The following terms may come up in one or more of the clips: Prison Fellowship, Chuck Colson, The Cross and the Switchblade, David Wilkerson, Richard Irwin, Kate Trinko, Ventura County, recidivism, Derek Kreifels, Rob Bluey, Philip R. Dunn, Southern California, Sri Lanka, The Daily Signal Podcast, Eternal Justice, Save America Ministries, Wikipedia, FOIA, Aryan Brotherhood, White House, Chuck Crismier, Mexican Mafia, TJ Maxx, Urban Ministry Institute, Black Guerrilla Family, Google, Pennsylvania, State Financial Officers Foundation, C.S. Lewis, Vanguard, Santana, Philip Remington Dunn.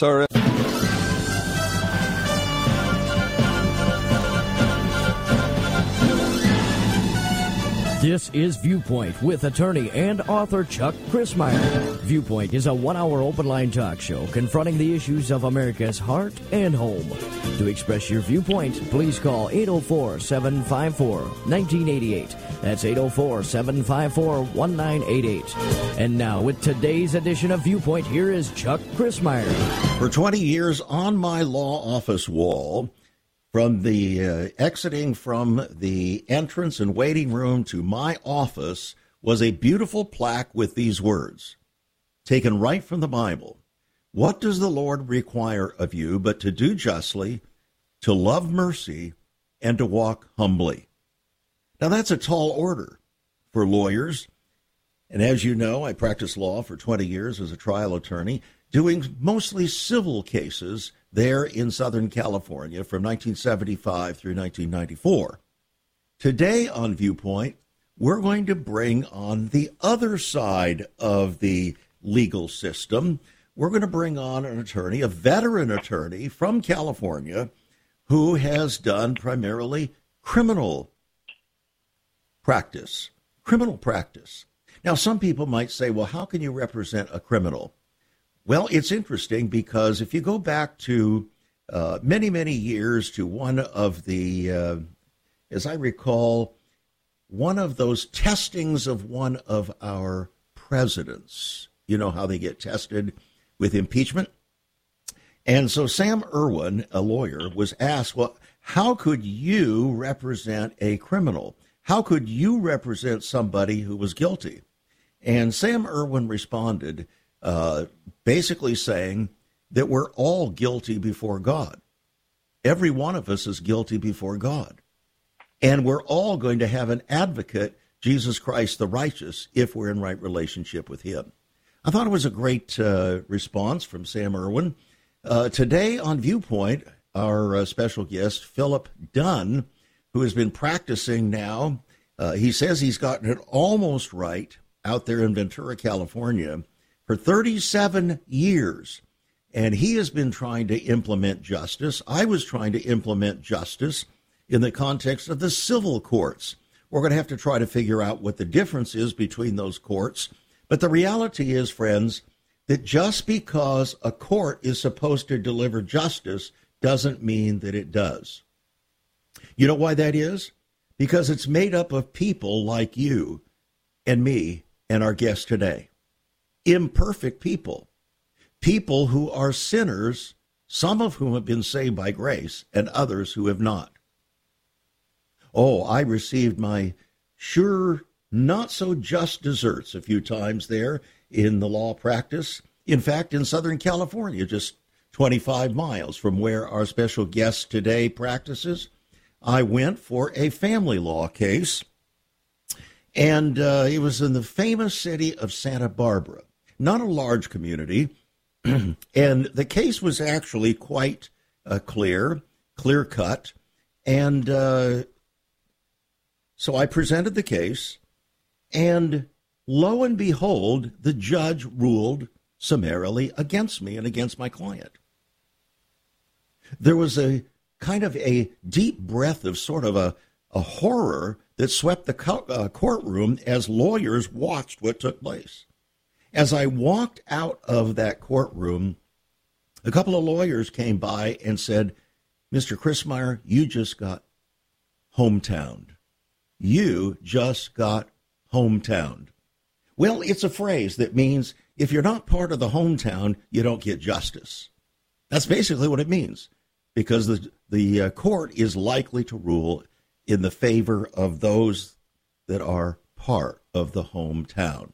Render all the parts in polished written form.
Sorry. This is Viewpoint with attorney and author Chuck Crismier. Viewpoint is a one-hour open-line talk show confronting the issues of America's heart and home. To express your viewpoint, please call 804-754-1988. That's 804-754-1988. And now, with today's edition of Viewpoint, here is Chuck Crismier. For 20 years, on my law office wall, from the exiting from the entrance and waiting room to my office was a beautiful plaque with these words, taken right from the Bible. What does the Lord require of you but to do justly, to love mercy, and to walk humbly? Now that's a tall order for lawyers. And as you know, I practiced law for 20 years as a trial attorney, doing mostly civil cases there in Southern California from 1975 through 1994. Today on Viewpoint, we're going to bring on the other side of the legal system. We're going to bring on an attorney, a veteran attorney from California, who has done primarily criminal practice. Now, some people might say, well, how can you represent a criminal? Well, it's interesting because if you go back to many, many years to one of the, as I recall, one of those testings of one of our presidents, you know how they get tested with impeachment? And so Sam Ervin, a lawyer, was asked, well, how could you represent a criminal? How could you represent somebody who was guilty? And Sam Ervin responded, basically saying that we're all guilty before God. Every one of us is guilty before God. And we're all going to have an advocate, Jesus Christ the righteous, if we're in right relationship with him. I thought it was a great response from Sam Ervin. Today on Viewpoint, our special guest, Philip Dunn, who has been practicing now. He says he's gotten it almost right out there in Ventura, California, for 37 years, and he has been trying to implement justice. I was trying to implement justice in the context of the civil courts. We're going to have to try to figure out what the difference is between those courts. But the reality is, friends, that just because a court is supposed to deliver justice doesn't mean that it does. You know why that is? Because it's made up of people like you and me and our guest today. Imperfect people, people who are sinners, some of whom have been saved by grace and others who have not. Oh, I received my sure not so just deserts a few times there in the law practice. In fact, in Southern California, just 25 miles from where our special guest today practices, I went for a family law case, and it was in the famous city of Santa Barbara. Not a large community, and the case was actually quite clear-cut, and so I presented the case, and lo and behold, the judge ruled summarily against me and against my client. There was a kind of a deep breath of sort of a horror that swept the courtroom as lawyers watched what took place. As I walked out of that courtroom, a couple of lawyers came by and said, Mr. Crismier, you just got hometowned. You just got hometowned. Well, it's a phrase that means if you're not part of the hometown, you don't get justice. That's basically what it means, because the court is likely to rule in the favor of those that are part of the hometown.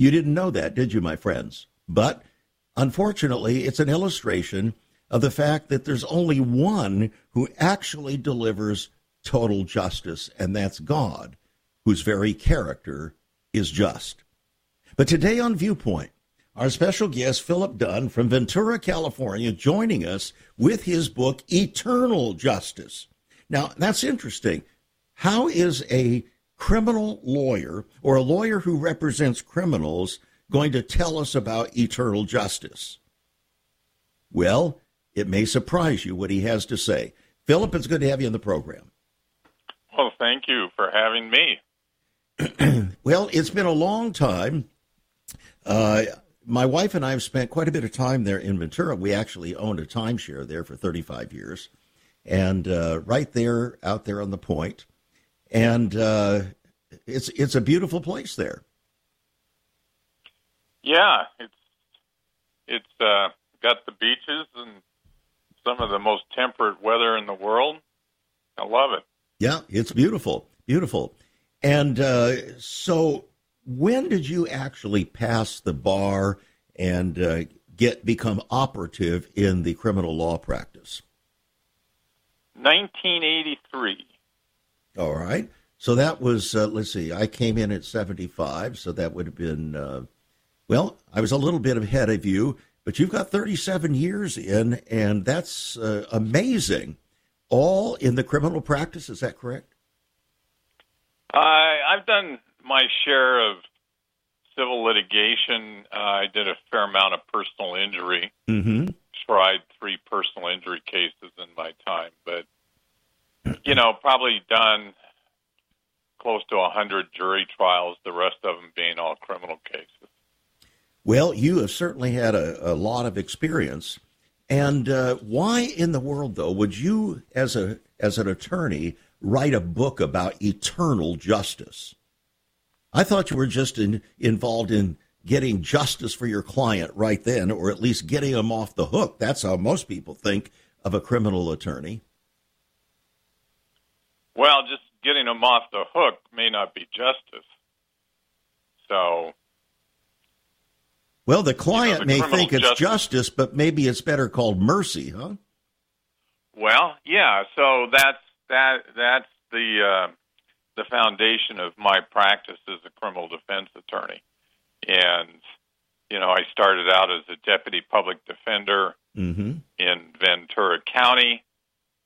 You didn't know that, did you, my friends? But unfortunately, it's an illustration of the fact that there's only one who actually delivers total justice, and that's God, whose very character is just. But today on Viewpoint, our special guest, Philip Dunn from Ventura, California, joining us with his book, Eternal Justice. Now, that's interesting. How is a criminal lawyer or a lawyer who represents criminals going to tell us about eternal justice? Well, it may surprise you what he has to say. Philip, it's good to have you on the program. Well, thank you for having me. Well, it's been a long time. My wife and I have spent quite a bit of time there in Ventura. We actually owned a timeshare there for 35 years, and right there, out there on the point. And it's a beautiful place there. Yeah, it's got the beaches and some of the most temperate weather in the world. I love it. Yeah, it's beautiful, beautiful. And so when did you actually pass the bar and become operative in the criminal law practice? 1983. All right. So that was, let's see, I came in at 75, so that would have been, I was a little bit ahead of you, but you've got 37 years in, and that's amazing. All in the criminal practice, is that correct? I've done my share of civil litigation. I did a fair amount of personal injury. Mm-hmm. Tried 3 personal injury cases in my time, but, probably done close to 100 jury trials, the rest of them being all criminal cases. Well, you have certainly had a lot of experience. And why in the world, though, would you, as an attorney, write a book about eternal justice? I thought you were just involved in getting justice for your client right then, or at least getting them off the hook. That's how most people think of a criminal attorney. Well, just getting them off the hook may not be justice. So... Well, the client may think it's justice, but maybe it's better called mercy, huh? Well, yeah. So that's the foundation of my practice as a criminal defense attorney, and I started out as a deputy public defender in Ventura County.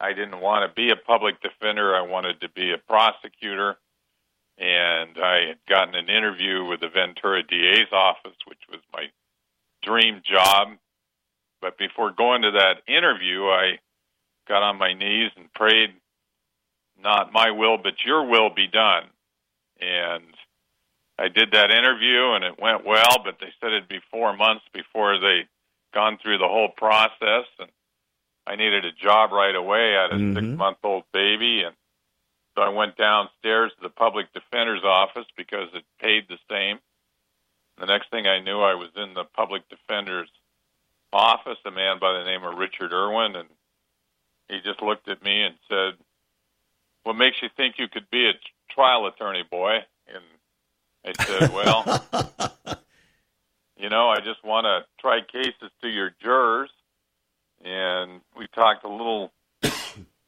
I didn't want to be a public defender. I wanted to be a prosecutor. And I had gotten an interview with the Ventura DA's office, which was my dream job. But before going to that interview, I got on my knees and prayed, not my will, but your will be done. And I did that interview, and it went well, but they said it'd be 4 months before they'd gone through the whole process. And I needed a job right away. I had a 6-month-old baby, and so I went downstairs to the public defender's office because it paid the same. The next thing I knew, I was in the public defender's office, a man by the name of Richard Irwin, and he just looked at me and said, "What makes you think you could be a trial attorney, boy?" And I said, well, I just want to try cases to your jurors. And we talked a little bit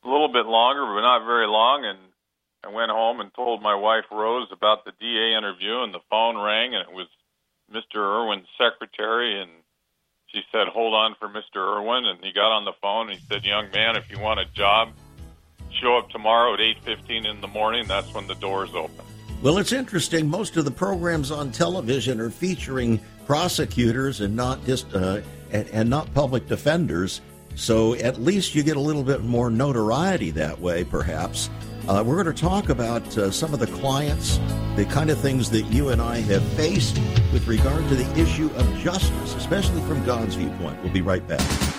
longer, but not very long, and I went home and told my wife, Rose, about the DA interview, and the phone rang, and it was Mr. Irwin's secretary, and she said, "Hold on for Mr. Irwin," and he got on the phone, and he said, "Young man, if you want a job, show up tomorrow at 8:15 in the morning. That's when the doors open." Well, it's interesting. Most of the programs on television are featuring prosecutors and not just and not public defenders. So at least you get a little bit more notoriety that way, perhaps. We're going to talk about some of the clients, the kind of things that you and I have faced with regard to the issue of justice, especially from God's viewpoint. We'll be right back.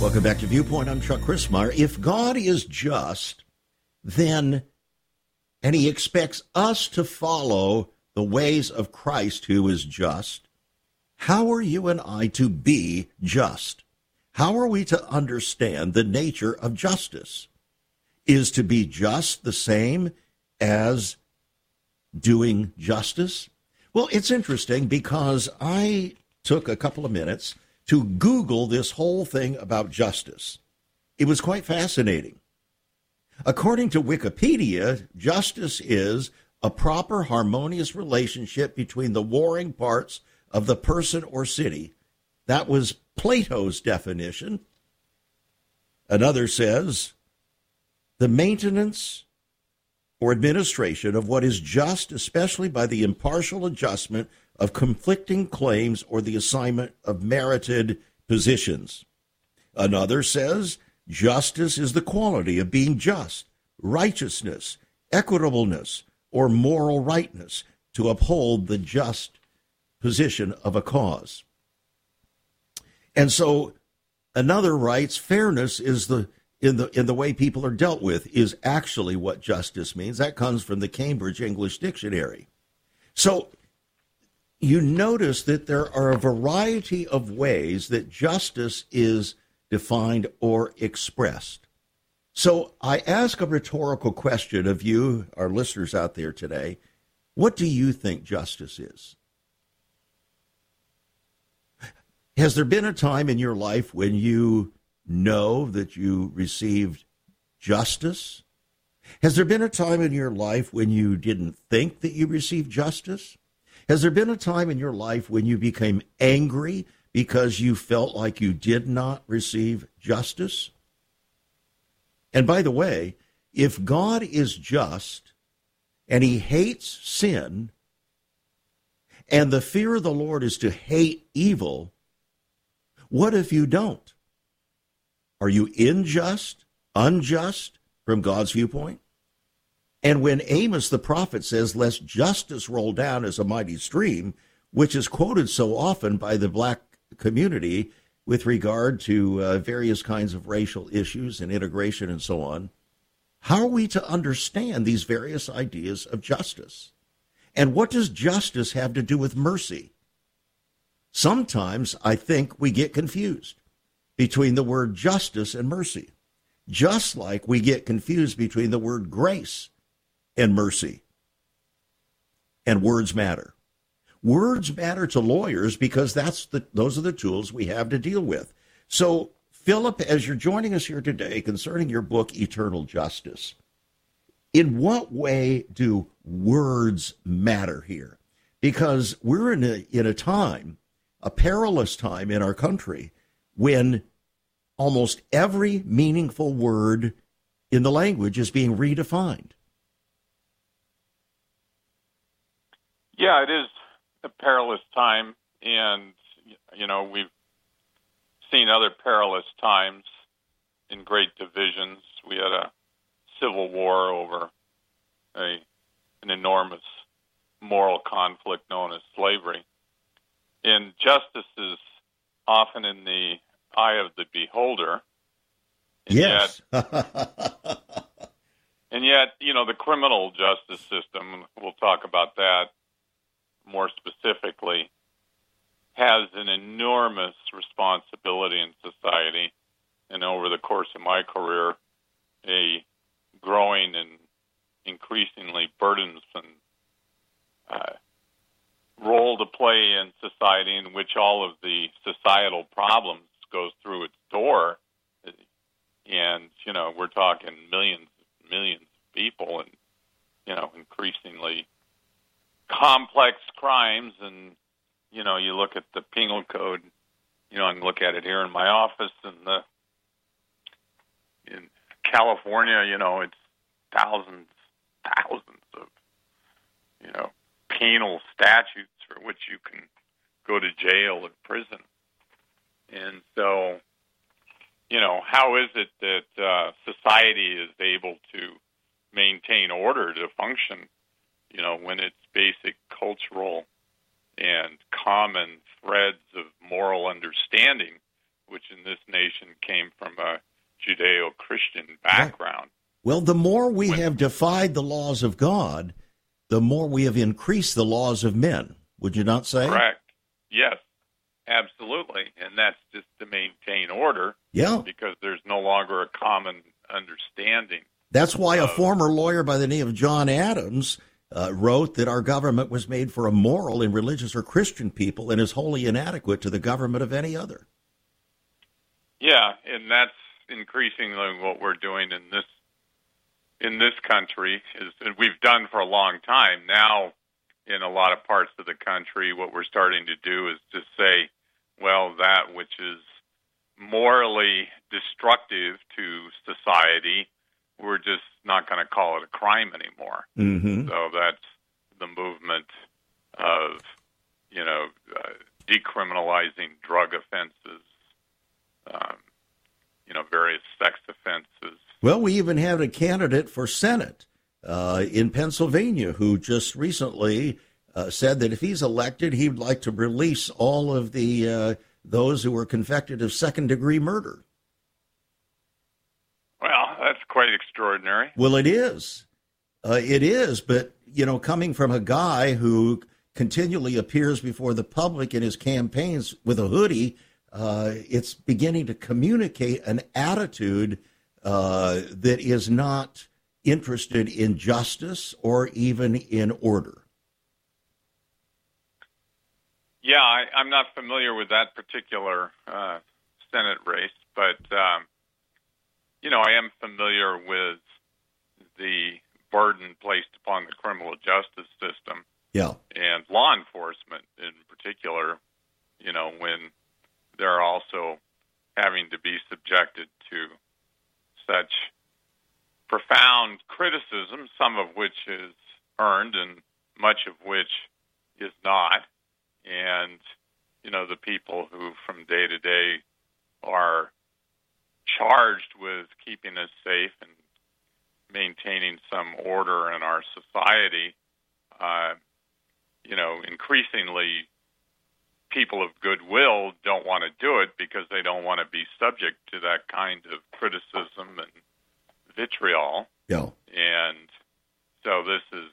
Welcome back to Viewpoint. I'm Chuck Crismier. If God is just, and he expects us to follow the ways of Christ who is just, how are you and I to be just? How are we to understand the nature of justice? Is to be just the same as doing justice? Well, it's interesting because I took a couple of minutes to Google this whole thing about justice. It was quite fascinating. According to Wikipedia, justice is a proper harmonious relationship between the warring parts of the person or city. That was Plato's definition. Another says, the maintenance or administration of what is just, especially by the impartial adjustment of conflicting claims or the assignment of merited positions. Another says, justice is the quality of being just, righteousness, equitableness, or moral rightness to uphold the just position of a cause. And so another writes, fairness is in the way people are dealt with is actually what justice means. That comes from the Cambridge English Dictionary. So you notice that there are a variety of ways that justice is defined or expressed. So I ask a rhetorical question of you, our listeners out there today. What do you think justice is? Has there been a time in your life when you know that you received justice? Has there been a time in your life when you didn't think that you received justice? Has there been a time in your life when you became angry because you felt like you did not receive justice? And by the way, if God is just and he hates sin, and the fear of the Lord is to hate evil, what if you don't? Are you unjust from God's viewpoint? And when Amos the prophet says, lest justice roll down as a mighty stream, which is quoted so often by the black community with regard to various kinds of racial issues and integration and so on, how are we to understand these various ideas of justice? And what does justice have to do with mercy? Sometimes I think we get confused between the word justice and mercy, just like we get confused between the word grace and mercy. And words matter. Words matter to lawyers because those are the tools we have to deal with. So, Philip, as you're joining us here today concerning your book, Eternal Justice, in what way do words matter here? Because we're in a time, a perilous time in our country, when almost every meaningful word in the language is being redefined. Yeah, it is a perilous time, and you know, we've seen other perilous times in great divisions. We had a civil war over an enormous moral conflict known as slavery. And justice is often in the eye of the beholder. And yes. Yet, you know, the criminal justice system, we'll talk about that more specifically, has an enormous responsibility in society. And over the course of my career, a growing and increasingly burdensome role to play in society, in which all of the societal problems goes through its door. And, you know, we're talking millions of people, and, you know, increasingly complex crimes. And, you know, you look at the penal code, you know, I can look at it here in my office, and in California, you know, it's thousands of, you know, penal statutes for which you can go to jail or prison. And so, you know, how is it that society is able to maintain order, to function, you know, when its basic cultural and common threads of moral understanding, which in this nation came from a Judeo-Christian background. Well, the more we have defied the laws of God, the more we have increased the laws of men, would you not say? Correct. Yes, absolutely. And that's just to maintain order. Yeah. Because there's no longer a common understanding. That's why a former lawyer by the name of John Adams wrote that our government was made for immoral and religious or Christian people and is wholly inadequate to the government of any other. Yeah, and that's increasingly what we're doing in this country, is we've done for a long time. Now, in a lot of parts of the country, what we're starting to do is to say, well, that which is morally destructive to society, we're just not going to call it a crime anymore. Mm-hmm. So that's the movement of, decriminalizing drug offenses, various sex offenses. Well, we even had a candidate for Senate in Pennsylvania who just recently said that if he's elected, he'd like to release all of the those who were convicted of second-degree murder. Well, that's quite extraordinary. Well, it is. It is, but, coming from a guy who continually appears before the public in his campaigns with a hoodie, it's beginning to communicate an attitude that is not interested in justice or even in order. Yeah, I'm not familiar with that particular Senate race, but, I am familiar with the burden placed upon the criminal justice system. Yeah. And law enforcement in particular, when they're also having to be subjected to such profound criticism, some of which is earned and much of which is not. And, the people who from day to day are charged with keeping us safe and maintaining some order in our society, increasingly people of goodwill don't want to do it because they don't want to be subject to that kind of criticism and vitriol. Yeah. And so this is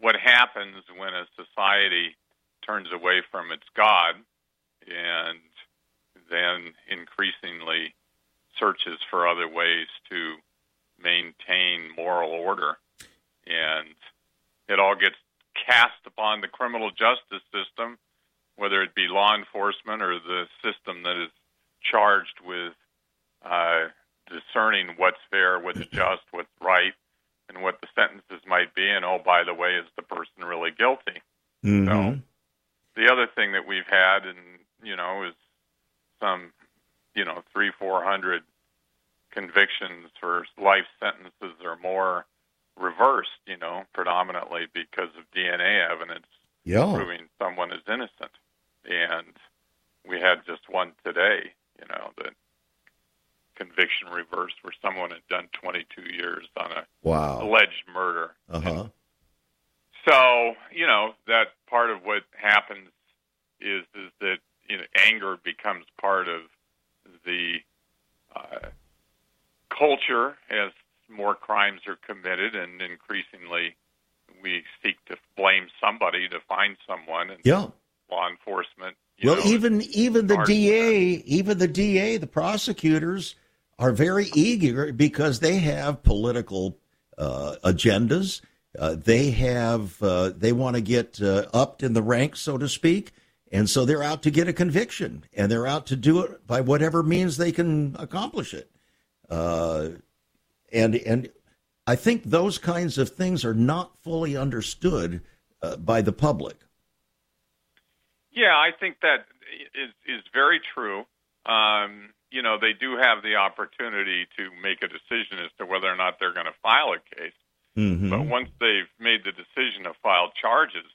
what happens when a society turns away from its God and then increasingly searches for other ways to maintain moral order. And it all gets cast upon the criminal justice system, whether it be law enforcement or the system that is charged with discerning what's fair, what's just, what's right, and what the sentences might be, and, oh, by the way, is the person really guilty? Mm-hmm. So the other thing that we've had, is some, 300-400 convictions for life sentences or more reversed, predominantly because of DNA evidence proving someone is innocent. And we had just one today, that conviction reversed where someone had done 22 years on a alleged murder. Uh-huh. So, that part of what happens is that anger becomes part of the culture as more crimes are committed, and increasingly we seek to blame somebody, to find someone, and law enforcement. Even the DA, the prosecutors, are very eager because they have political agendas. They want to get upped in the ranks, so to speak, and so they're out to get a conviction, and they're out to do it by whatever means they can accomplish it. And I think those kinds of things are not fully understood by the public. Yeah, I think that is very true. They do have the opportunity to make a decision as to whether or not they're going to file a case. Mm-hmm. But once they've made the decision to file charges,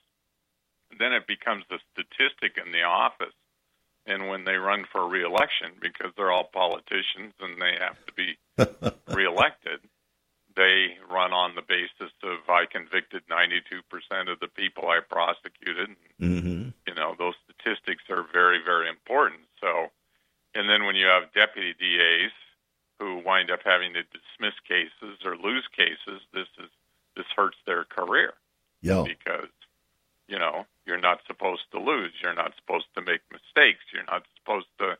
then it becomes a statistic in the office. And when they run for re-election, because they're all politicians and they have to be re-elected, they run on the basis of, I convicted 92% of the people I prosecuted. Mm-hmm. Those statistics are very, very important. So, and then when you have deputy DAs who wind up having to dismiss cases or lose cases, this hurts their career. Yeah. Because, you're not supposed to lose. You're not supposed to make mistakes. You're not supposed to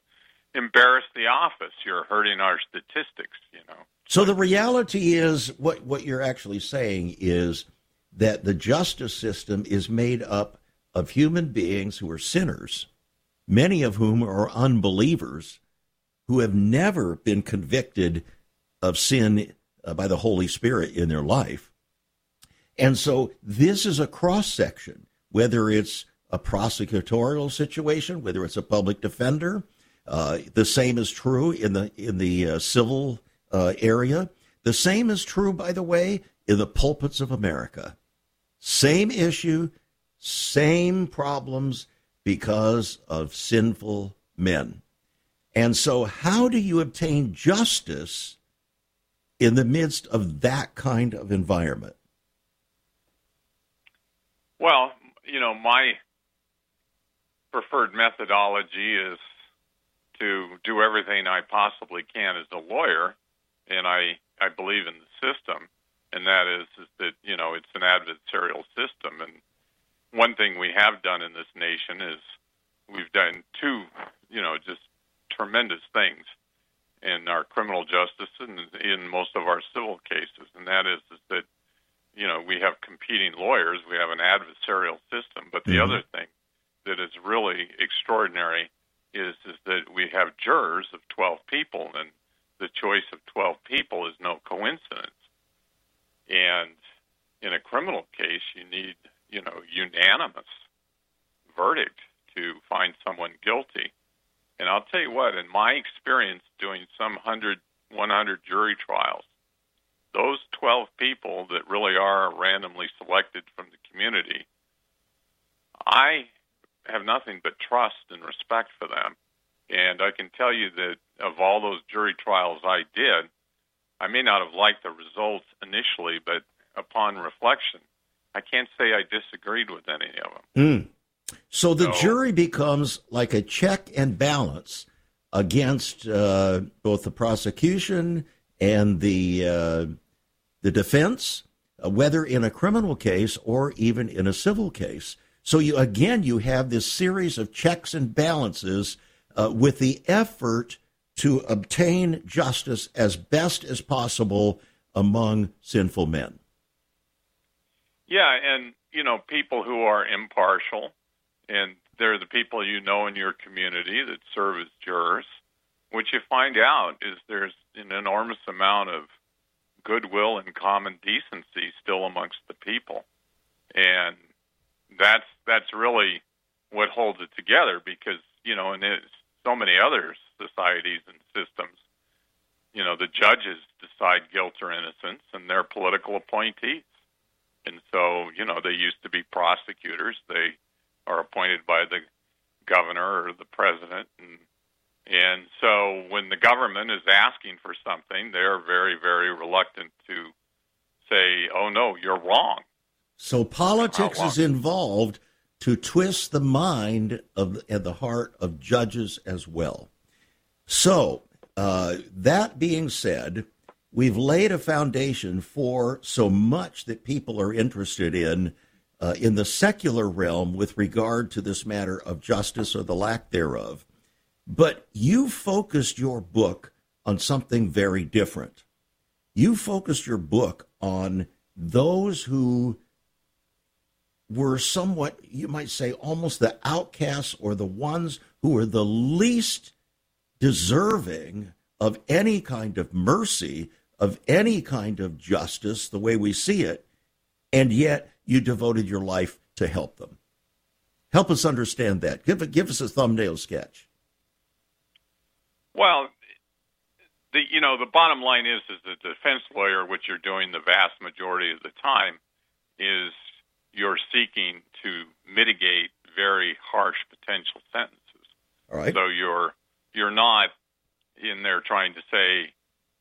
embarrass the office. You're hurting our statistics, you know. So the reality is what you're actually saying is that the justice system is made up of human beings who are sinners, many of whom are unbelievers, who have never been convicted of sin by the Holy Spirit in their life. And so this is a cross-section, whether it's a prosecutorial situation, whether it's a public defender. The same is true in the civil area. The same is true, by the way, in the pulpits of America. Same issue, same problems because of sinful men. And so how do you obtain justice in the midst of that kind of environment? Well, you know, my preferred methodology is to do everything I possibly can as a lawyer, and I believe in the system, and that is that, you know, it's an adversarial system. And one thing we have done in this nation is we've done two, you know, just tremendous things in our criminal justice and in most of our civil cases, and that is that, you know, we have competing lawyers, we have an adversarial system, but the other thing that is really extraordinary is that we have jurors of 12 people, and the choice of 12 people is no coincidence. And in a criminal case, you need, you know, unanimous verdict to find someone guilty. And I'll tell you what, in my experience doing some 100 jury trials, those 12 people that really are randomly selected from the community, I have nothing but trust and respect for them. And I can tell you that of all those jury trials I did, I may not have liked the results initially, but upon reflection, I can't say I disagreed with any of them. So the jury becomes like a check and balance against both the prosecution and the defense, whether in a criminal case or even in a civil case. So you have this series of checks and balances with the effort to obtain justice as best as possible among sinful men. Yeah, and, you know, people who are impartial, and they're the people you know in your community that serve as jurors. What you find out is there's an enormous amount of goodwill and common decency still amongst the people. And that's really what holds it together, because, you know, in so many other societies and systems, you know, the judges decide guilt or innocence, and they're political appointees. And so, you know, they used to be prosecutors. They are appointed by the governor or the president. And so when the government is asking for something, they're very, very reluctant to say, oh, no, you're wrong. So politics is involved to twist the mind and the heart of judges as well. So that being said, we've laid a foundation for so much that people are interested in the secular realm with regard to this matter of justice or the lack thereof. But you focused your book on something very different. You focused your book on those who were somewhat, you might say, almost the outcasts or the ones who were the least deserving of any kind of mercy, of any kind of justice, the way we see it, and yet you devoted your life to help them. Help us understand that. Give us a thumbnail sketch. Well, the bottom line is, as a defense lawyer, what you're doing the vast majority of the time is you're seeking to mitigate very harsh potential sentences. All right. So you're not in there trying to say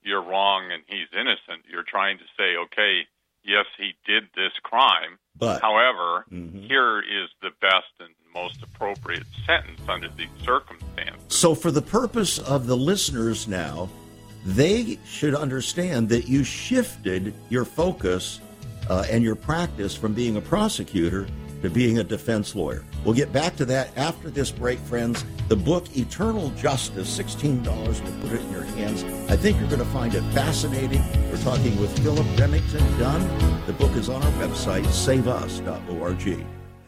you're wrong and he's innocent. You're trying to say, okay, yes, he did this crime. But, however, here is the best and most appropriate sentence under these circumstances. So for the purpose of the listeners now, they should understand that you shifted your focus and your practice from being a prosecutor to being a defense lawyer. We'll get back to that after this break, friends. The book, Eternal Justice, $16, we'll put it in your hands. I think you're going to find it fascinating. We're talking with Philip Remington Dunn. The book is on our website, saveus.org.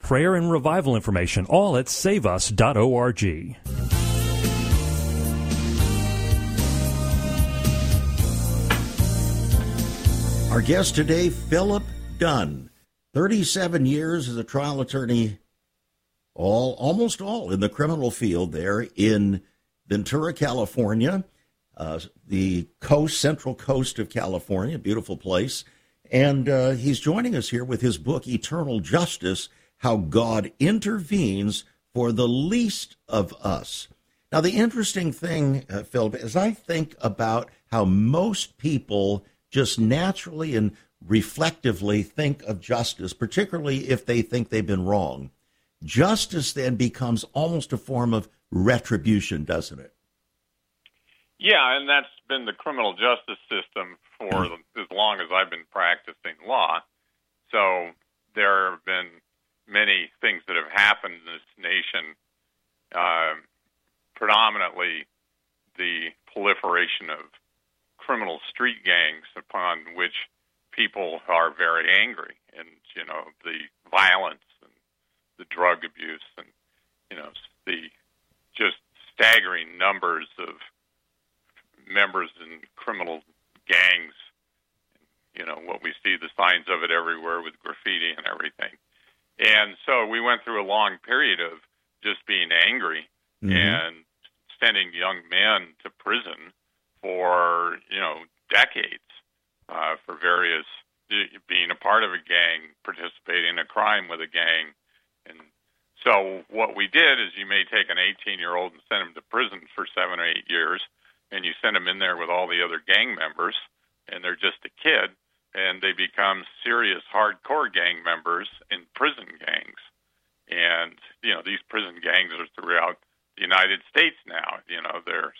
prayer and revival information, all at saveus.org. Our guest today, Philip Dunn, 37 years as a trial attorney, almost all in the criminal field there in Ventura, California, the coast, central coast of California, beautiful place. And he's joining us here with his book, Eternal Justice, How God Intervenes for the Least of Us. Now, the interesting thing, Philip, as I think about how most people just naturally and reflectively think of justice, particularly if they think they've been wrong, justice then becomes almost a form of retribution, doesn't it? Yeah, and that's been the criminal justice system for as long as I've been practicing law. So there have been many things that have happened in this nation, predominantly the proliferation of criminal street gangs upon which people are very angry, and, you know, the violence and the drug abuse and, you know, the just staggering numbers of members in criminal gangs. You know, what we see, the signs of it everywhere with graffiti and everything. And so we went through a long period of just being angry and sending young men to prison for, you know, decades for various, being a part of a gang, participating in a crime with a gang. And so what we did is you may take an 18-year-old and send him to prison for 7 or 8 years, and you send him in there with all the other gang members, and they're just a kid, and they become serious hardcore gang members in prison gangs. And, you know, these prison gangs are throughout the United States now. You know, there's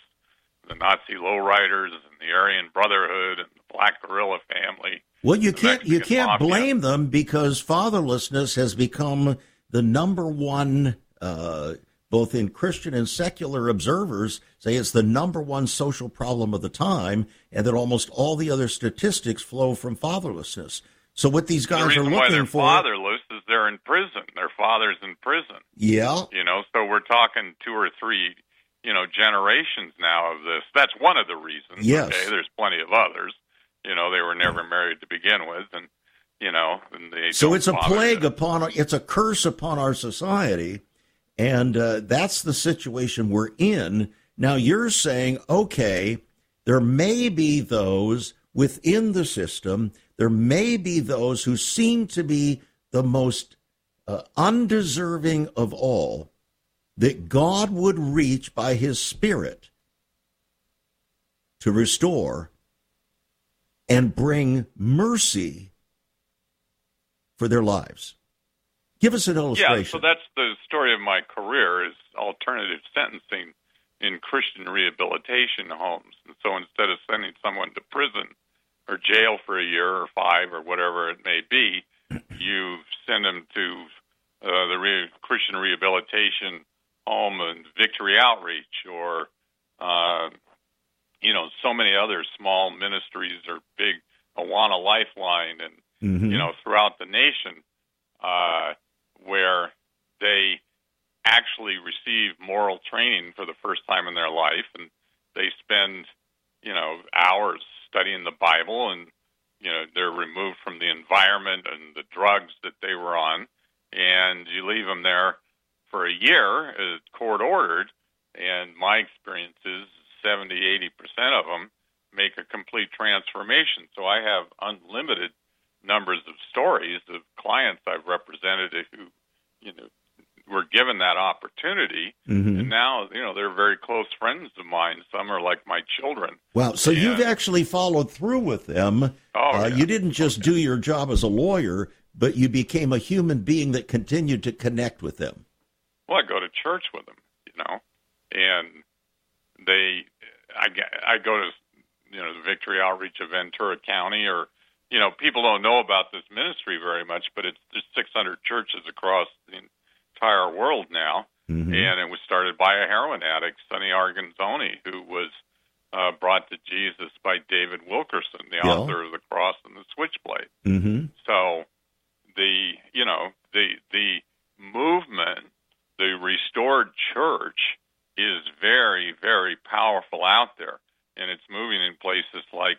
the Nazi lowriders and the Aryan Brotherhood and the Black Guerrilla family. Well, you can't blame them, because fatherlessness has become the number one, both in Christian and secular observers, say it's the number one social problem of the time, and that almost all the other statistics flow from fatherlessness. So what these guys are looking for... The reason why they're fatherless is they're in prison. Their father's in prison. Yeah. You know, so we're talking 2 or 3, you know, generations now of this. That's one of the reasons. Yes. Okay? There's plenty of others. You know, they were never married to begin with, and, you know... And they so it's a plague upon... It's a curse upon our society. And that's the situation we're in. Now, you're saying, okay, there may be those within the system, there may be those who seem to be the most undeserving of all, that God would reach by his Spirit to restore and bring mercy for their lives. Give us an illustration. Yeah, so that's the story of my career, is alternative sentencing in Christian rehabilitation homes. And so instead of sending someone to prison or jail for a year or 5 or whatever it may be, you send them to the Christian rehabilitation home and Victory Outreach, or, you know, so many other small ministries, or big Awana Lifeline, and, you know, throughout the nation, where they actually receive moral training for the first time in their life, and they spend, hours studying the Bible, and, they're removed from the environment and the drugs that they were on, and you leave them there for a year, as court-ordered, and my experience is 70-80% of them make a complete transformation. So I have unlimited numbers of stories of clients I've represented who, were given that opportunity, mm-hmm. and now, they're very close friends of mine. Some are like my children. Wow, so you've actually followed through with them. You didn't just do your job as a lawyer, but you became a human being that continued to connect with them. Well, I go to church with them, and I go to, the Victory Outreach of Ventura County, or, people don't know about this ministry very much, but there's 600 churches across the entire world now, mm-hmm. and it was started by a heroin addict, Sonny Arguinzoni, who was brought to Jesus by David Wilkerson, the author of The Cross and the Switchblade. Mm-hmm. So the movement, the restored church, is very, very powerful out there, and it's moving in places like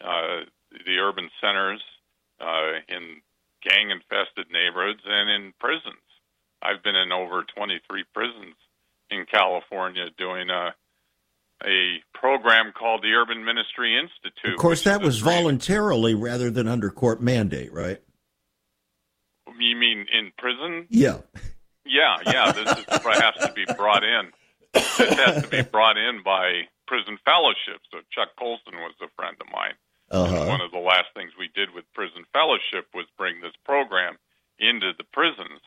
the urban centers, in gang-infested neighborhoods, and in prisons. I've been in over 23 prisons in California doing a program called the Urban Ministry Institute. Of course, that was voluntarily rather than under court mandate, right? You mean in prison? Yeah. Yeah. This has to be brought in by Prison Fellowship. So Chuck Colson was a friend of mine. Uh-huh. One of the last things we did with Prison Fellowship was bring this program into the prisons.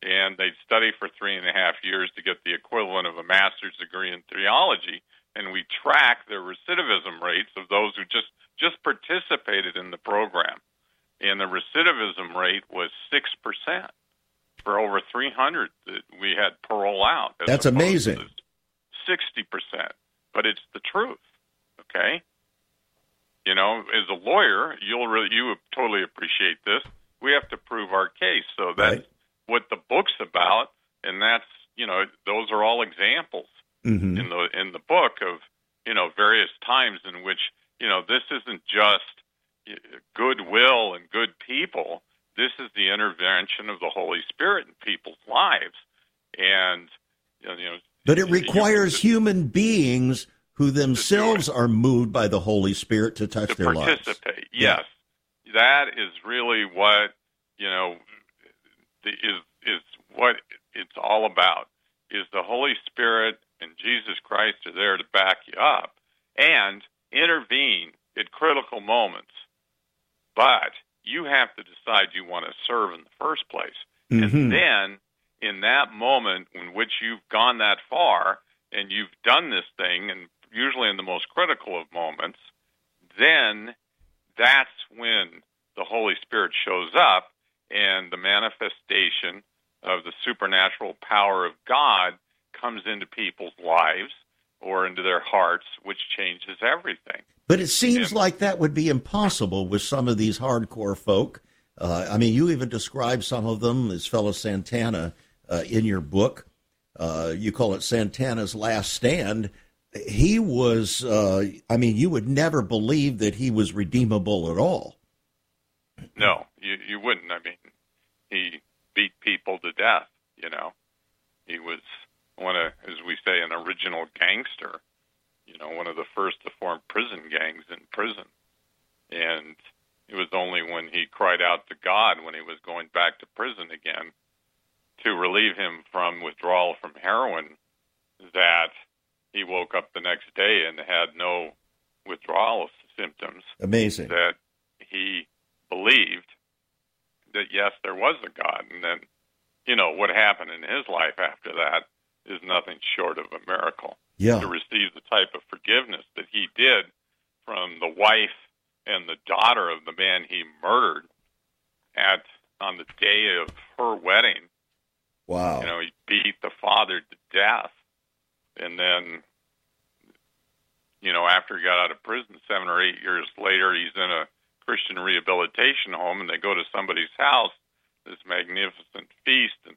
And they'd study for 3.5 years to get the equivalent of a master's degree in theology, and we track the recidivism rates of those who just participated in the program. And the recidivism rate was 6% for over 300 that we had parole out. That's amazing. 60%, but it's the truth. Okay, as a lawyer, you totally appreciate this. We have to prove our case, so that's right. What the book's about, and that's, those are all examples mm-hmm. in the book of, various times in which, this isn't just goodwill and good people. This is the intervention of the Holy Spirit in people's lives. And, but it requires human beings who themselves are moved by the Holy Spirit to touch their lives. To participate, yes. Yeah. That is really what, is what it's all about, is the Holy Spirit and Jesus Christ are there to back you up and intervene at critical moments. But you have to decide you want to serve in the first place. Mm-hmm. And then in that moment in which you've gone that far and you've done this thing, and usually in the most critical of moments, then that's when the Holy Spirit shows up, and the manifestation of the supernatural power of God comes into people's lives or into their hearts, which changes everything. But it seems like that would be impossible with some of these hardcore folk. You even describe some of them, this fellow Santana, in your book. You call it Santana's Last Stand. He was, you would never believe that he was redeemable at all. No, you wouldn't. He beat people to death, He was an original gangster, one of the first to form prison gangs in prison. And it was only when he cried out to God when he was going back to prison again to relieve him from withdrawal from heroin that he woke up the next day and had no withdrawal symptoms. Amazing. That he believed that, yes, there was a God. And then, what happened in his life after that is nothing short of a miracle. Yeah. To receive the type of forgiveness that he did from the wife and the daughter of the man he murdered on the day of her wedding. Wow. He beat the father to death. And then, after he got out of prison 7 or 8 years later, he's in a Christian rehabilitation home, and they go to somebody's house, this magnificent feast, and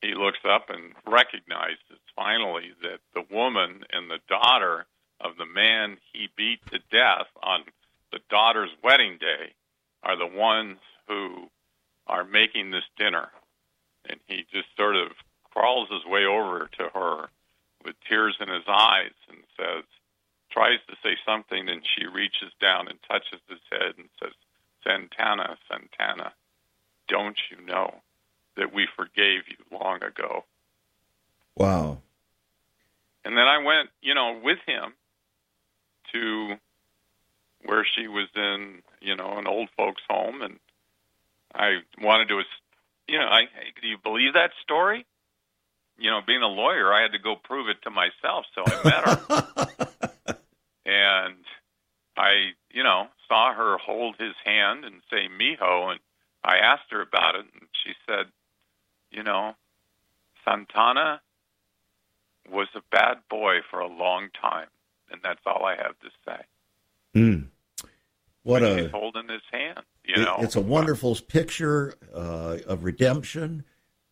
he looks up and recognizes finally that the woman and the daughter of the man he beat to death on the daughter's wedding day are the ones who are making this dinner. And he just sort of crawls his way over to her with tears in his eyes and says, tries to say something, and she reaches down and touches his head and says, Santana, Santana, don't you know that we forgave you long ago? Wow. And then I went, with him to where she was in, an old folks' home, and I wanted to, do you believe that story? Being a lawyer, I had to go prove it to myself, so I met her. And I, saw her hold his hand and say, mijo, and I asked her about it, and she said, Santana was a bad boy for a long time, and that's all I have to say. Mm. He's holding his hand, It's a wonderful picture of redemption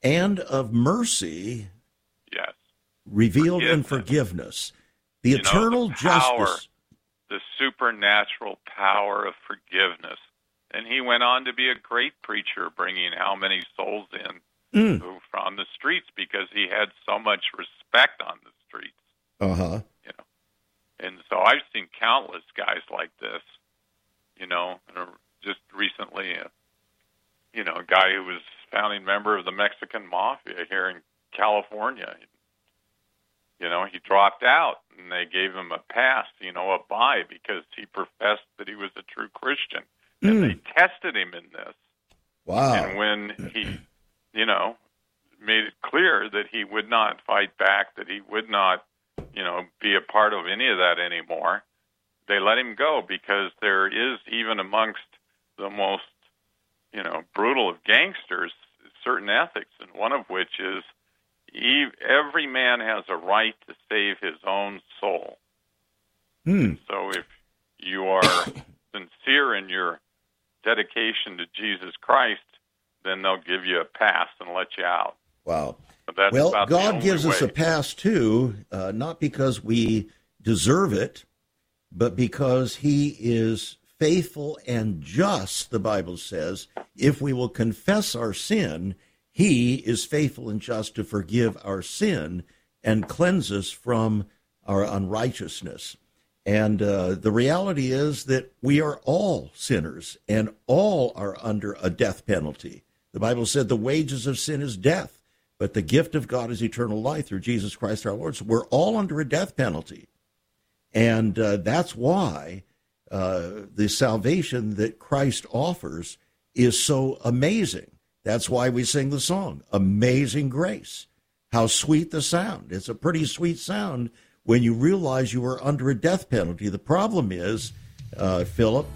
and of mercy. Yes. Revealed in forgiveness. The eternal justice. The supernatural power of forgiveness. And he went on to be a great preacher, bringing how many souls in from the streets because he had so much respect on the streets. Uh-huh. And so I've seen countless guys like this, just recently, a guy who was founding member of the Mexican Mafia here in California. He dropped out, and they gave him a pass, a bye, because he professed that he was a true Christian. And they tested him in this. Wow. And when he, made it clear that he would not fight back, that he would not, be a part of any of that anymore, they let him go because there is, even amongst the most, brutal of gangsters, certain ethics, and one of which is every man has a right to save his own soul. Mm. So if you are sincere in your dedication to Jesus Christ, then they'll give you a pass and let you out. Wow. Well, God gives us a pass, too, not because we deserve it, but because he is faithful and just, the Bible says. If we will confess our sin, he is faithful and just to forgive our sin and cleanse us from our unrighteousness. And the reality is that we are all sinners and all are under a death penalty. The Bible said the wages of sin is death, but the gift of God is eternal life through Jesus Christ our Lord. So we're all under a death penalty. And that's why the salvation that Christ offers is so amazing. That's why we sing the song, Amazing Grace. How sweet the sound. It's a pretty sweet sound when you realize you are under a death penalty. The problem is, Philip,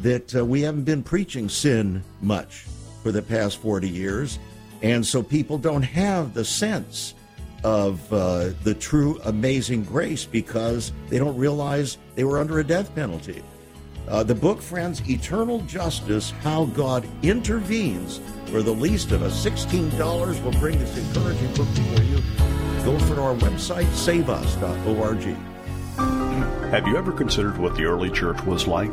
that we haven't been preaching sin much for the past 40 years, and so people don't have the sense of the true amazing grace because they don't realize they were under a death penalty. The book, friends, Eternal Justice, How God Intervenes for the Least of Us. $16 will bring this encouraging book before you. Go for our website, saveus.org. Have you ever considered what the early church was like?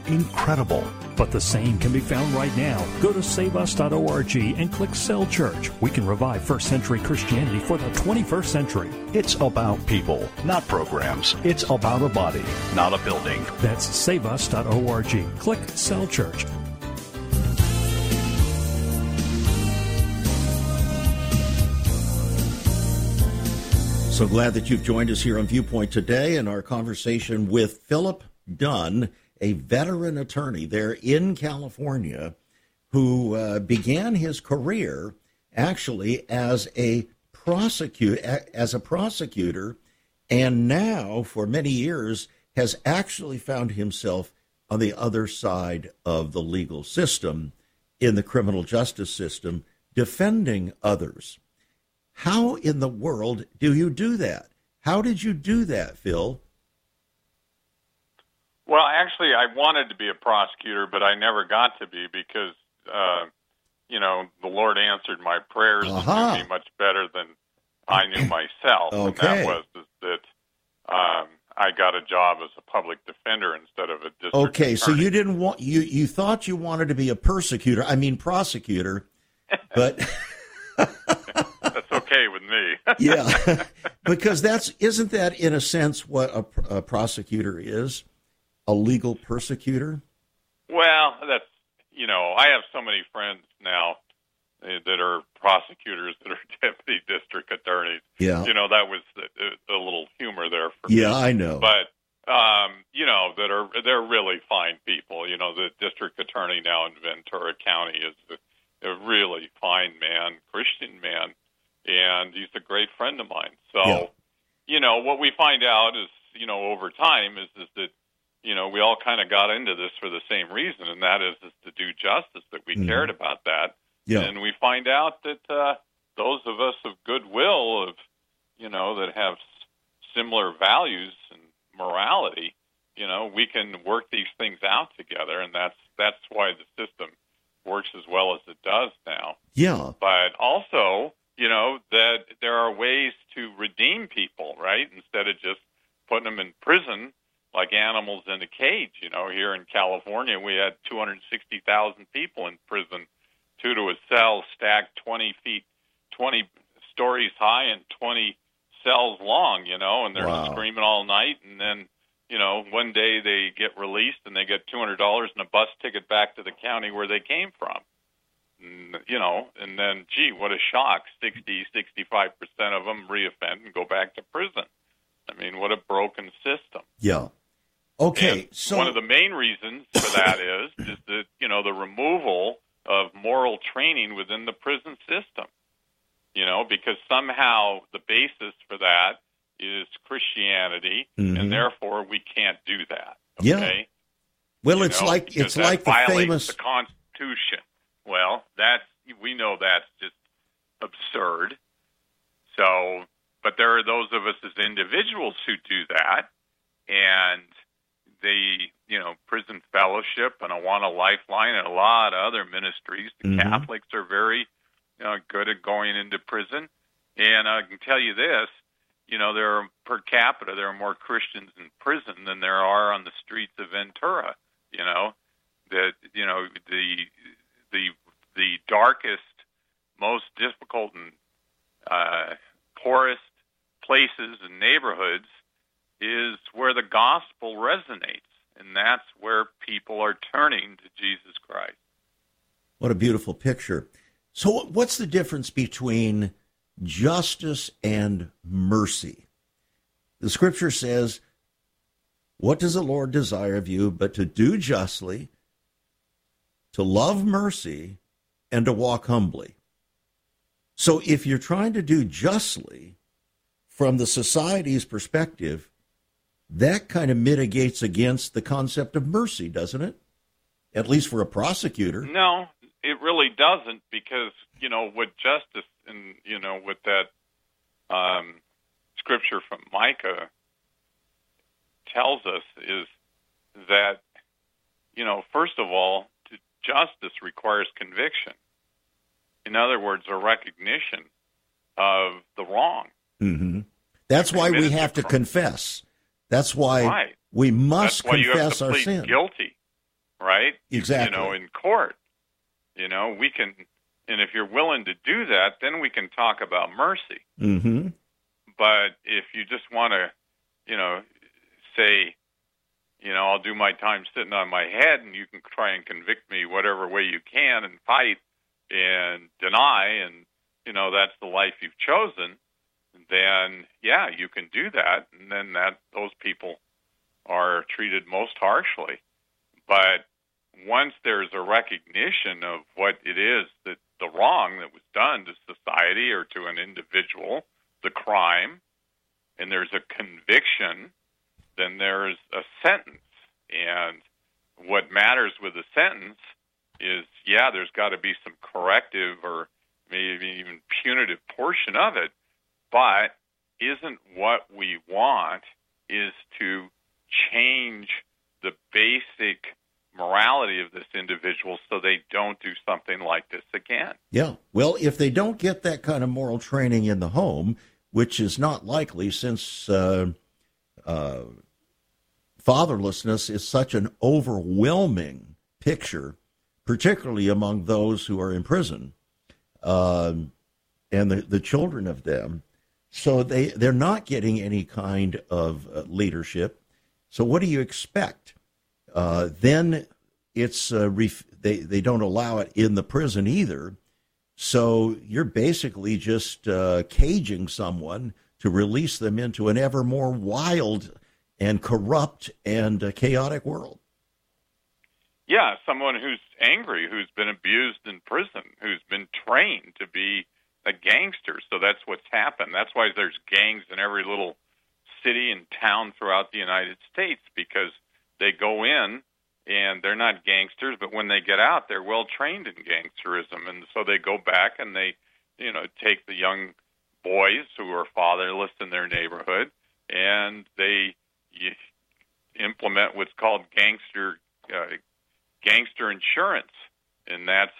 Incredible. But the same can be found right now. Go to saveus.org and click Sell Church. We can revive first century Christianity for the 21st century. It's about people, not programs. It's about a body, not a building. That's saveus.org. Click Sell Church. So glad that you've joined us here on Viewpoint today in our conversation with Philip Dunn, a veteran attorney there in California who began his career actually as a prosecutor, and now for many years has actually found himself on the other side of the legal system, in the criminal justice system, defending others. How in the world do you do that? How did you do that, Phil? Well, actually, I wanted to be a prosecutor, but I never got to be because, the Lord answered my prayers and knew me much better than I knew myself. Okay. And that was that I got a job as a public defender instead of a district attorney. So you didn't want you thought you wanted to be a prosecutor, but that's okay with me. Yeah, because isn't that in a sense what a prosecutor is? A legal persecutor? Well, that's, I have so many friends now that are prosecutors that are deputy district attorneys. Yeah. That was a little humor there for me. Yeah, I know. But, they're really fine people. The district attorney now in Ventura County is a really fine man, Christian man, and he's a great friend of mine. So, what we find out is, over time is that, we all kind of got into this for the same reason, and that is to do justice, that we cared about that. Yeah. And we find out that those of us of goodwill, that have similar values and morality, we can work these things out together, and that's why the system works as well as it does now. Yeah. But also, that there are ways to redeem people, right? Instead of just putting them in prison like animals in a cage. Here in California, we had 260,000 people in prison, two to a cell, stacked 20 stories high and 20 cells long, and they're screaming all night. And then, one day they get released and they get $200 and a bus ticket back to the county where they came from. And, and then, gee, what a shock. 65% of them reoffend and go back to prison. I mean, what a broken system. Yeah. Okay, so one of the main reasons for that is that, the removal of moral training within the prison system, because somehow the basis for that is Christianity, and therefore we can't do that. Okay? Yeah. Well, it's like the famous the Constitution. Well, that's just absurd. So, but there are those of us as individuals who do that, and the, Prison Fellowship and Awana Lifeline and a lot of other ministries. The Catholics are very good at going into prison. And I can tell you this, there are, per capita, there are more Christians in prison than there are on the streets of Ventura. The darkest, most difficult and poorest places and neighborhoods is where the gospel resonates, and that's where people are turning to Jesus Christ. What a beautiful picture. So what's the difference between justice and mercy? The scripture says, what does the Lord desire of you but to do justly, to love mercy, and to walk humbly? So if you're trying to do justly from the society's perspective, that kind of mitigates against the concept of mercy, doesn't it? At least for a prosecutor. No, it really doesn't, because, what justice and, with that scripture from Micah tells us is that, first of all, justice requires conviction. In other words, a recognition of the wrong. Mm-hmm. That's why we have to confess. That's why we must confess our sin. That's why you have to plead guilty, right? Exactly. In court. We can, and if you're willing to do that, then we can talk about mercy. Mm-hmm. But if you just want to, say, I'll do my time sitting on my head, and you can try and convict me whatever way you can, and fight and deny, and that's the life you've chosen, then yeah, you can do that, and then those people are treated most harshly. But once there's a recognition of what it is that the wrong that was done to society or to an individual, the crime, and there's a conviction, then there's a sentence. And what matters with a sentence is, yeah, there's got to be some corrective or maybe even punitive portion of it, but isn't what we want is to change the basic morality of this individual so they don't do something like this again. Yeah, well, if they don't get that kind of moral training in the home, which is not likely since fatherlessness is such an overwhelming picture, particularly among those who are in prison and the children of them. So they're not getting any kind of leadership. So what do you expect? Then it's they don't allow it in the prison either. So you're basically just caging someone to release them into an ever more wild and corrupt and chaotic world. Yeah, someone who's angry, who's been abused in prison, who's been trained to be a gangster. So that's what's happened. That's why there's gangs in every little city and town throughout the United States, because they go in and they're not gangsters, but when they get out, they're well trained in gangsterism. And so they go back and they, you know, take the young boys who are fatherless in their neighborhood and they implement what's called gangster insurance. And that's,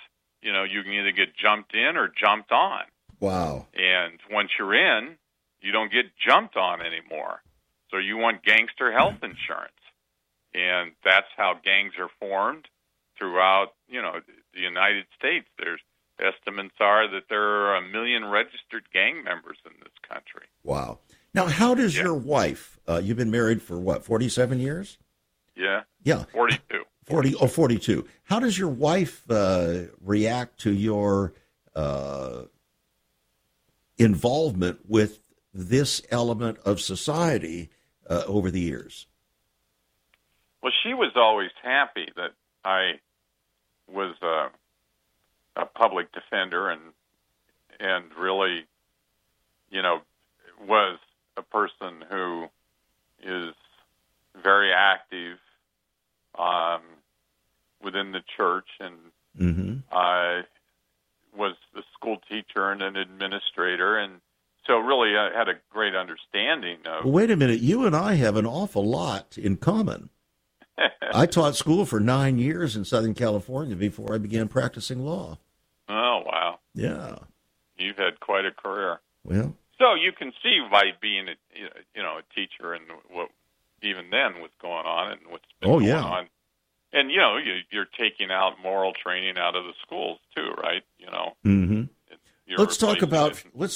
you know, you can either get jumped in or jumped on. Wow. And once you're in, you don't get jumped on anymore. So you want gangster health insurance. And that's how gangs are formed throughout, you know, the United States. There's estimates are that there are 1 million registered gang members in this country. Wow. Now, how does your wife, you've been married for what, 47 years? Yeah. Yeah. 42. 42. How does your wife react to your involvement with this element of society over the years? Well, she was always happy that I was a public defender and really, you know, was a person who is very active within the church, and I was a school teacher and an administrator, and so really I had a great understanding of... Well, wait a minute. You and I have an awful lot in common. I taught school for 9 years in Southern California before I began practicing law. Oh, wow. Yeah. You've had quite a career. Well. So you can see by being a teacher and what even then was going on and what's been going on. And, you know, you're taking out moral training out of the schools too, right? You know. Mm-hmm. Let's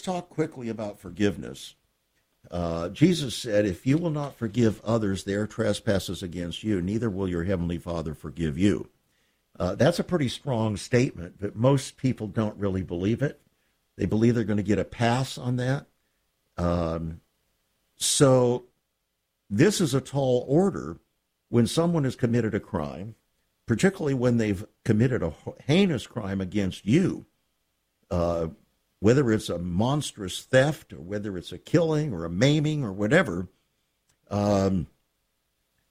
talk quickly about forgiveness. Jesus said, if you will not forgive others their trespasses against you, neither will your heavenly Father forgive you. That's a pretty strong statement, but most people don't really believe it. They believe they're going to get a pass on that. So this is a tall order when someone has committed a crime, particularly when they've committed a heinous crime against you, whether it's a monstrous theft or whether it's a killing or a maiming or whatever,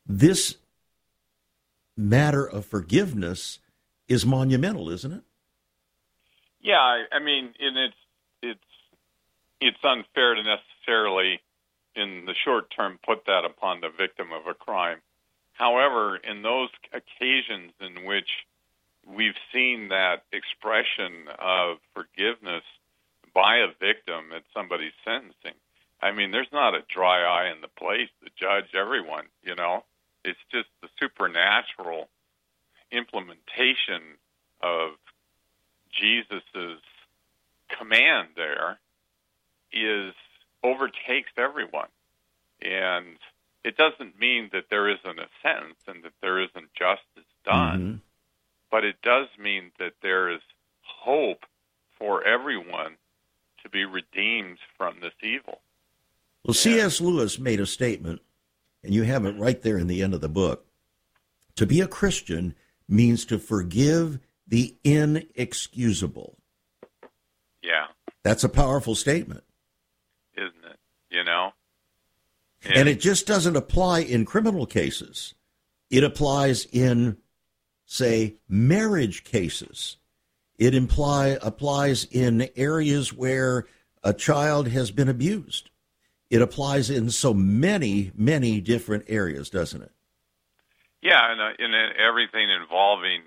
this matter of forgiveness is monumental, isn't it? Yeah, I mean, and it's unfair to necessarily, in the short term, put that upon the victim of a crime. However, in those occasions in which we've seen that expression of forgiveness by a victim at somebody's sentencing, I mean, there's not a dry eye in the place, the judge, everyone, you know. It's just the supernatural implementation of Jesus's command there overtakes everyone. And it doesn't mean that there isn't a sentence and that there isn't justice done, but it does mean that there is hope for everyone to be redeemed from this evil. Well, C.S. Lewis made a statement, and you have it right there in the end of the book. To be a Christian means to forgive the inexcusable. Yeah. That's a powerful statement. Isn't it? You know? And it just doesn't apply in criminal cases. It applies in, say, marriage cases. It applies in areas where a child has been abused. It applies in so many, many different areas, doesn't it? Yeah, and in everything involving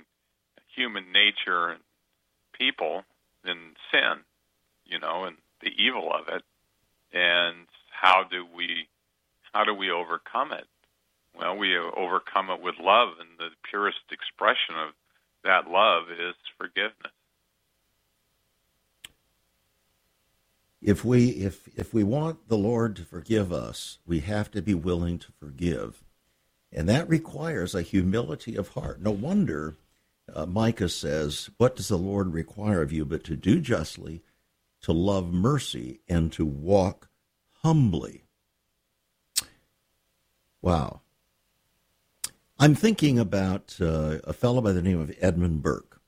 human nature and people and sin, you know, and the evil of it. And how do we overcome it? Well, we overcome it with love, and the purest expression of that love is forgiveness. If we want the Lord to forgive us, we have to be willing to forgive. And that requires a humility of heart. No wonder Micah says, what does the Lord require of you but to do justly, to love mercy, and to walk humbly? Wow. I'm thinking about a fellow by the name of Edmund Burke,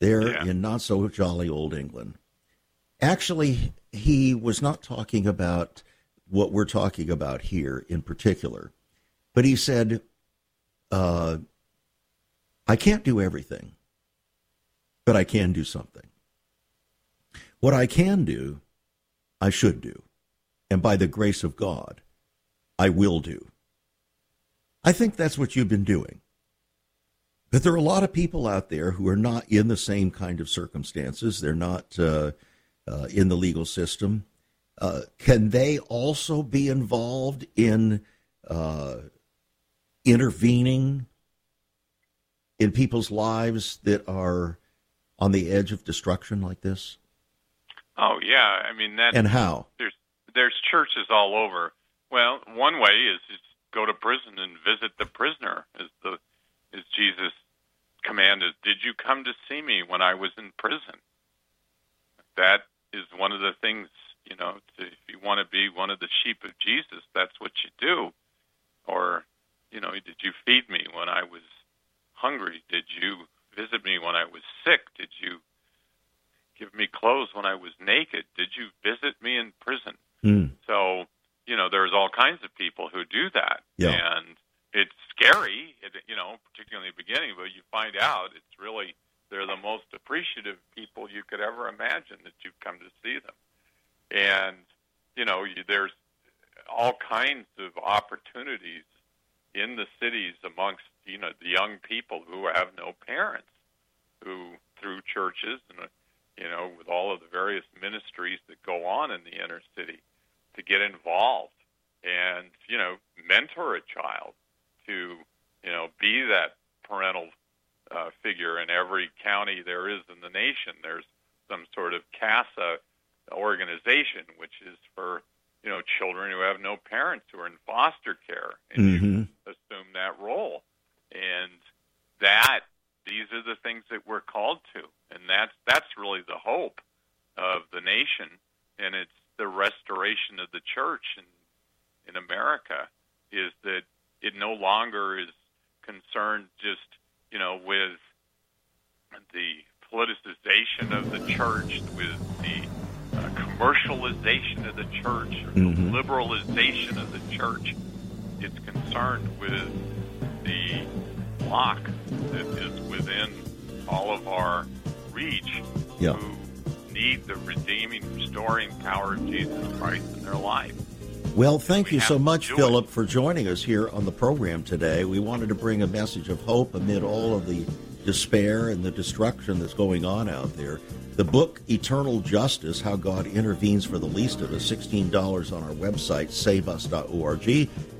in not-so-jolly old England. Actually, he was not talking about what we're talking about here in particular, but he said, I can't do everything, but I can do something. What I can do, I should do, and by the grace of God, I will do. I think that's what you've been doing. But there are a lot of people out there who are not in the same kind of circumstances. They're not in the legal system. Can they also be involved in intervening in people's lives that are on the edge of destruction like this? Oh, yeah. I mean, that. And how? There's churches all over. Well, one way is go to prison and visit the prisoner, as Jesus commanded. Did you come to see me when I was in prison? That is one of the things, you know, if you want to be one of the sheep of Jesus, that's what you do. Or, you know, did you feed me when I was hungry? Did you visit me when I was sick? Did you give me clothes when I was naked? Did you visit me in prison? Mm. So, you know, there's all kinds of people who do that, and it's scary, you know, particularly in the beginning, but you find out it's really, they're the most appreciative people you could ever imagine that you've come to see them. And, you know, there's all kinds of opportunities in the cities amongst, you know, the young people who have no parents, who, through churches and, you know, with all of the various ministries that go on in the inner city, to get involved and, you know, mentor a child, to, you know, be that parental figure. In every county there is in the nation, there's some sort of CASA organization, which is for, you know, children who have no parents, who are in foster care, and you assume that role. And that, these are the things that we're called to. And that's really the hope of the nation, and it's the restoration of the church in America, is that it no longer is concerned just, you know, with the politicization of the church, with the commercialization of the church, or the liberalization of the church. It's concerned with the flock that is within all of our reach, who need the redeeming, restoring power of Jesus Christ in their life. Well, thank you so much, Philip, for joining us here on the program today. We wanted to bring a message of hope amid all of the despair and the destruction that's going on out there. The book, Eternal Justice, How God Intervenes for the Least of Us, $16 on our website, saveus.org.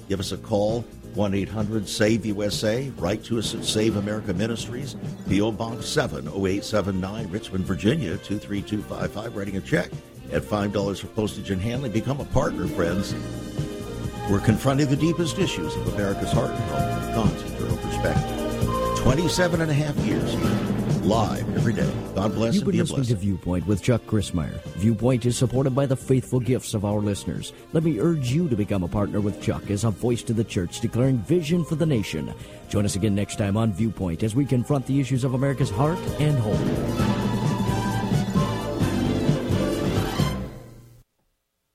Give us a call, 1-800-SAVE-USA. Write to us at Save America Ministries, P.O. Box 70879, Richmond, Virginia, 23255. Writing a check at $5 for postage and handling. Become a partner, friends. We're confronting the deepest issues of America's heart and home with God's eternal perspective. 27 and a half years here live every day. God bless you. You've been listening to Viewpoint with Chuck Crismier. Viewpoint is supported by the faithful gifts of our listeners. Let me urge you to become a partner with Chuck as a voice to the church declaring vision for the nation. Join us again next time on Viewpoint as we confront the issues of America's heart and home.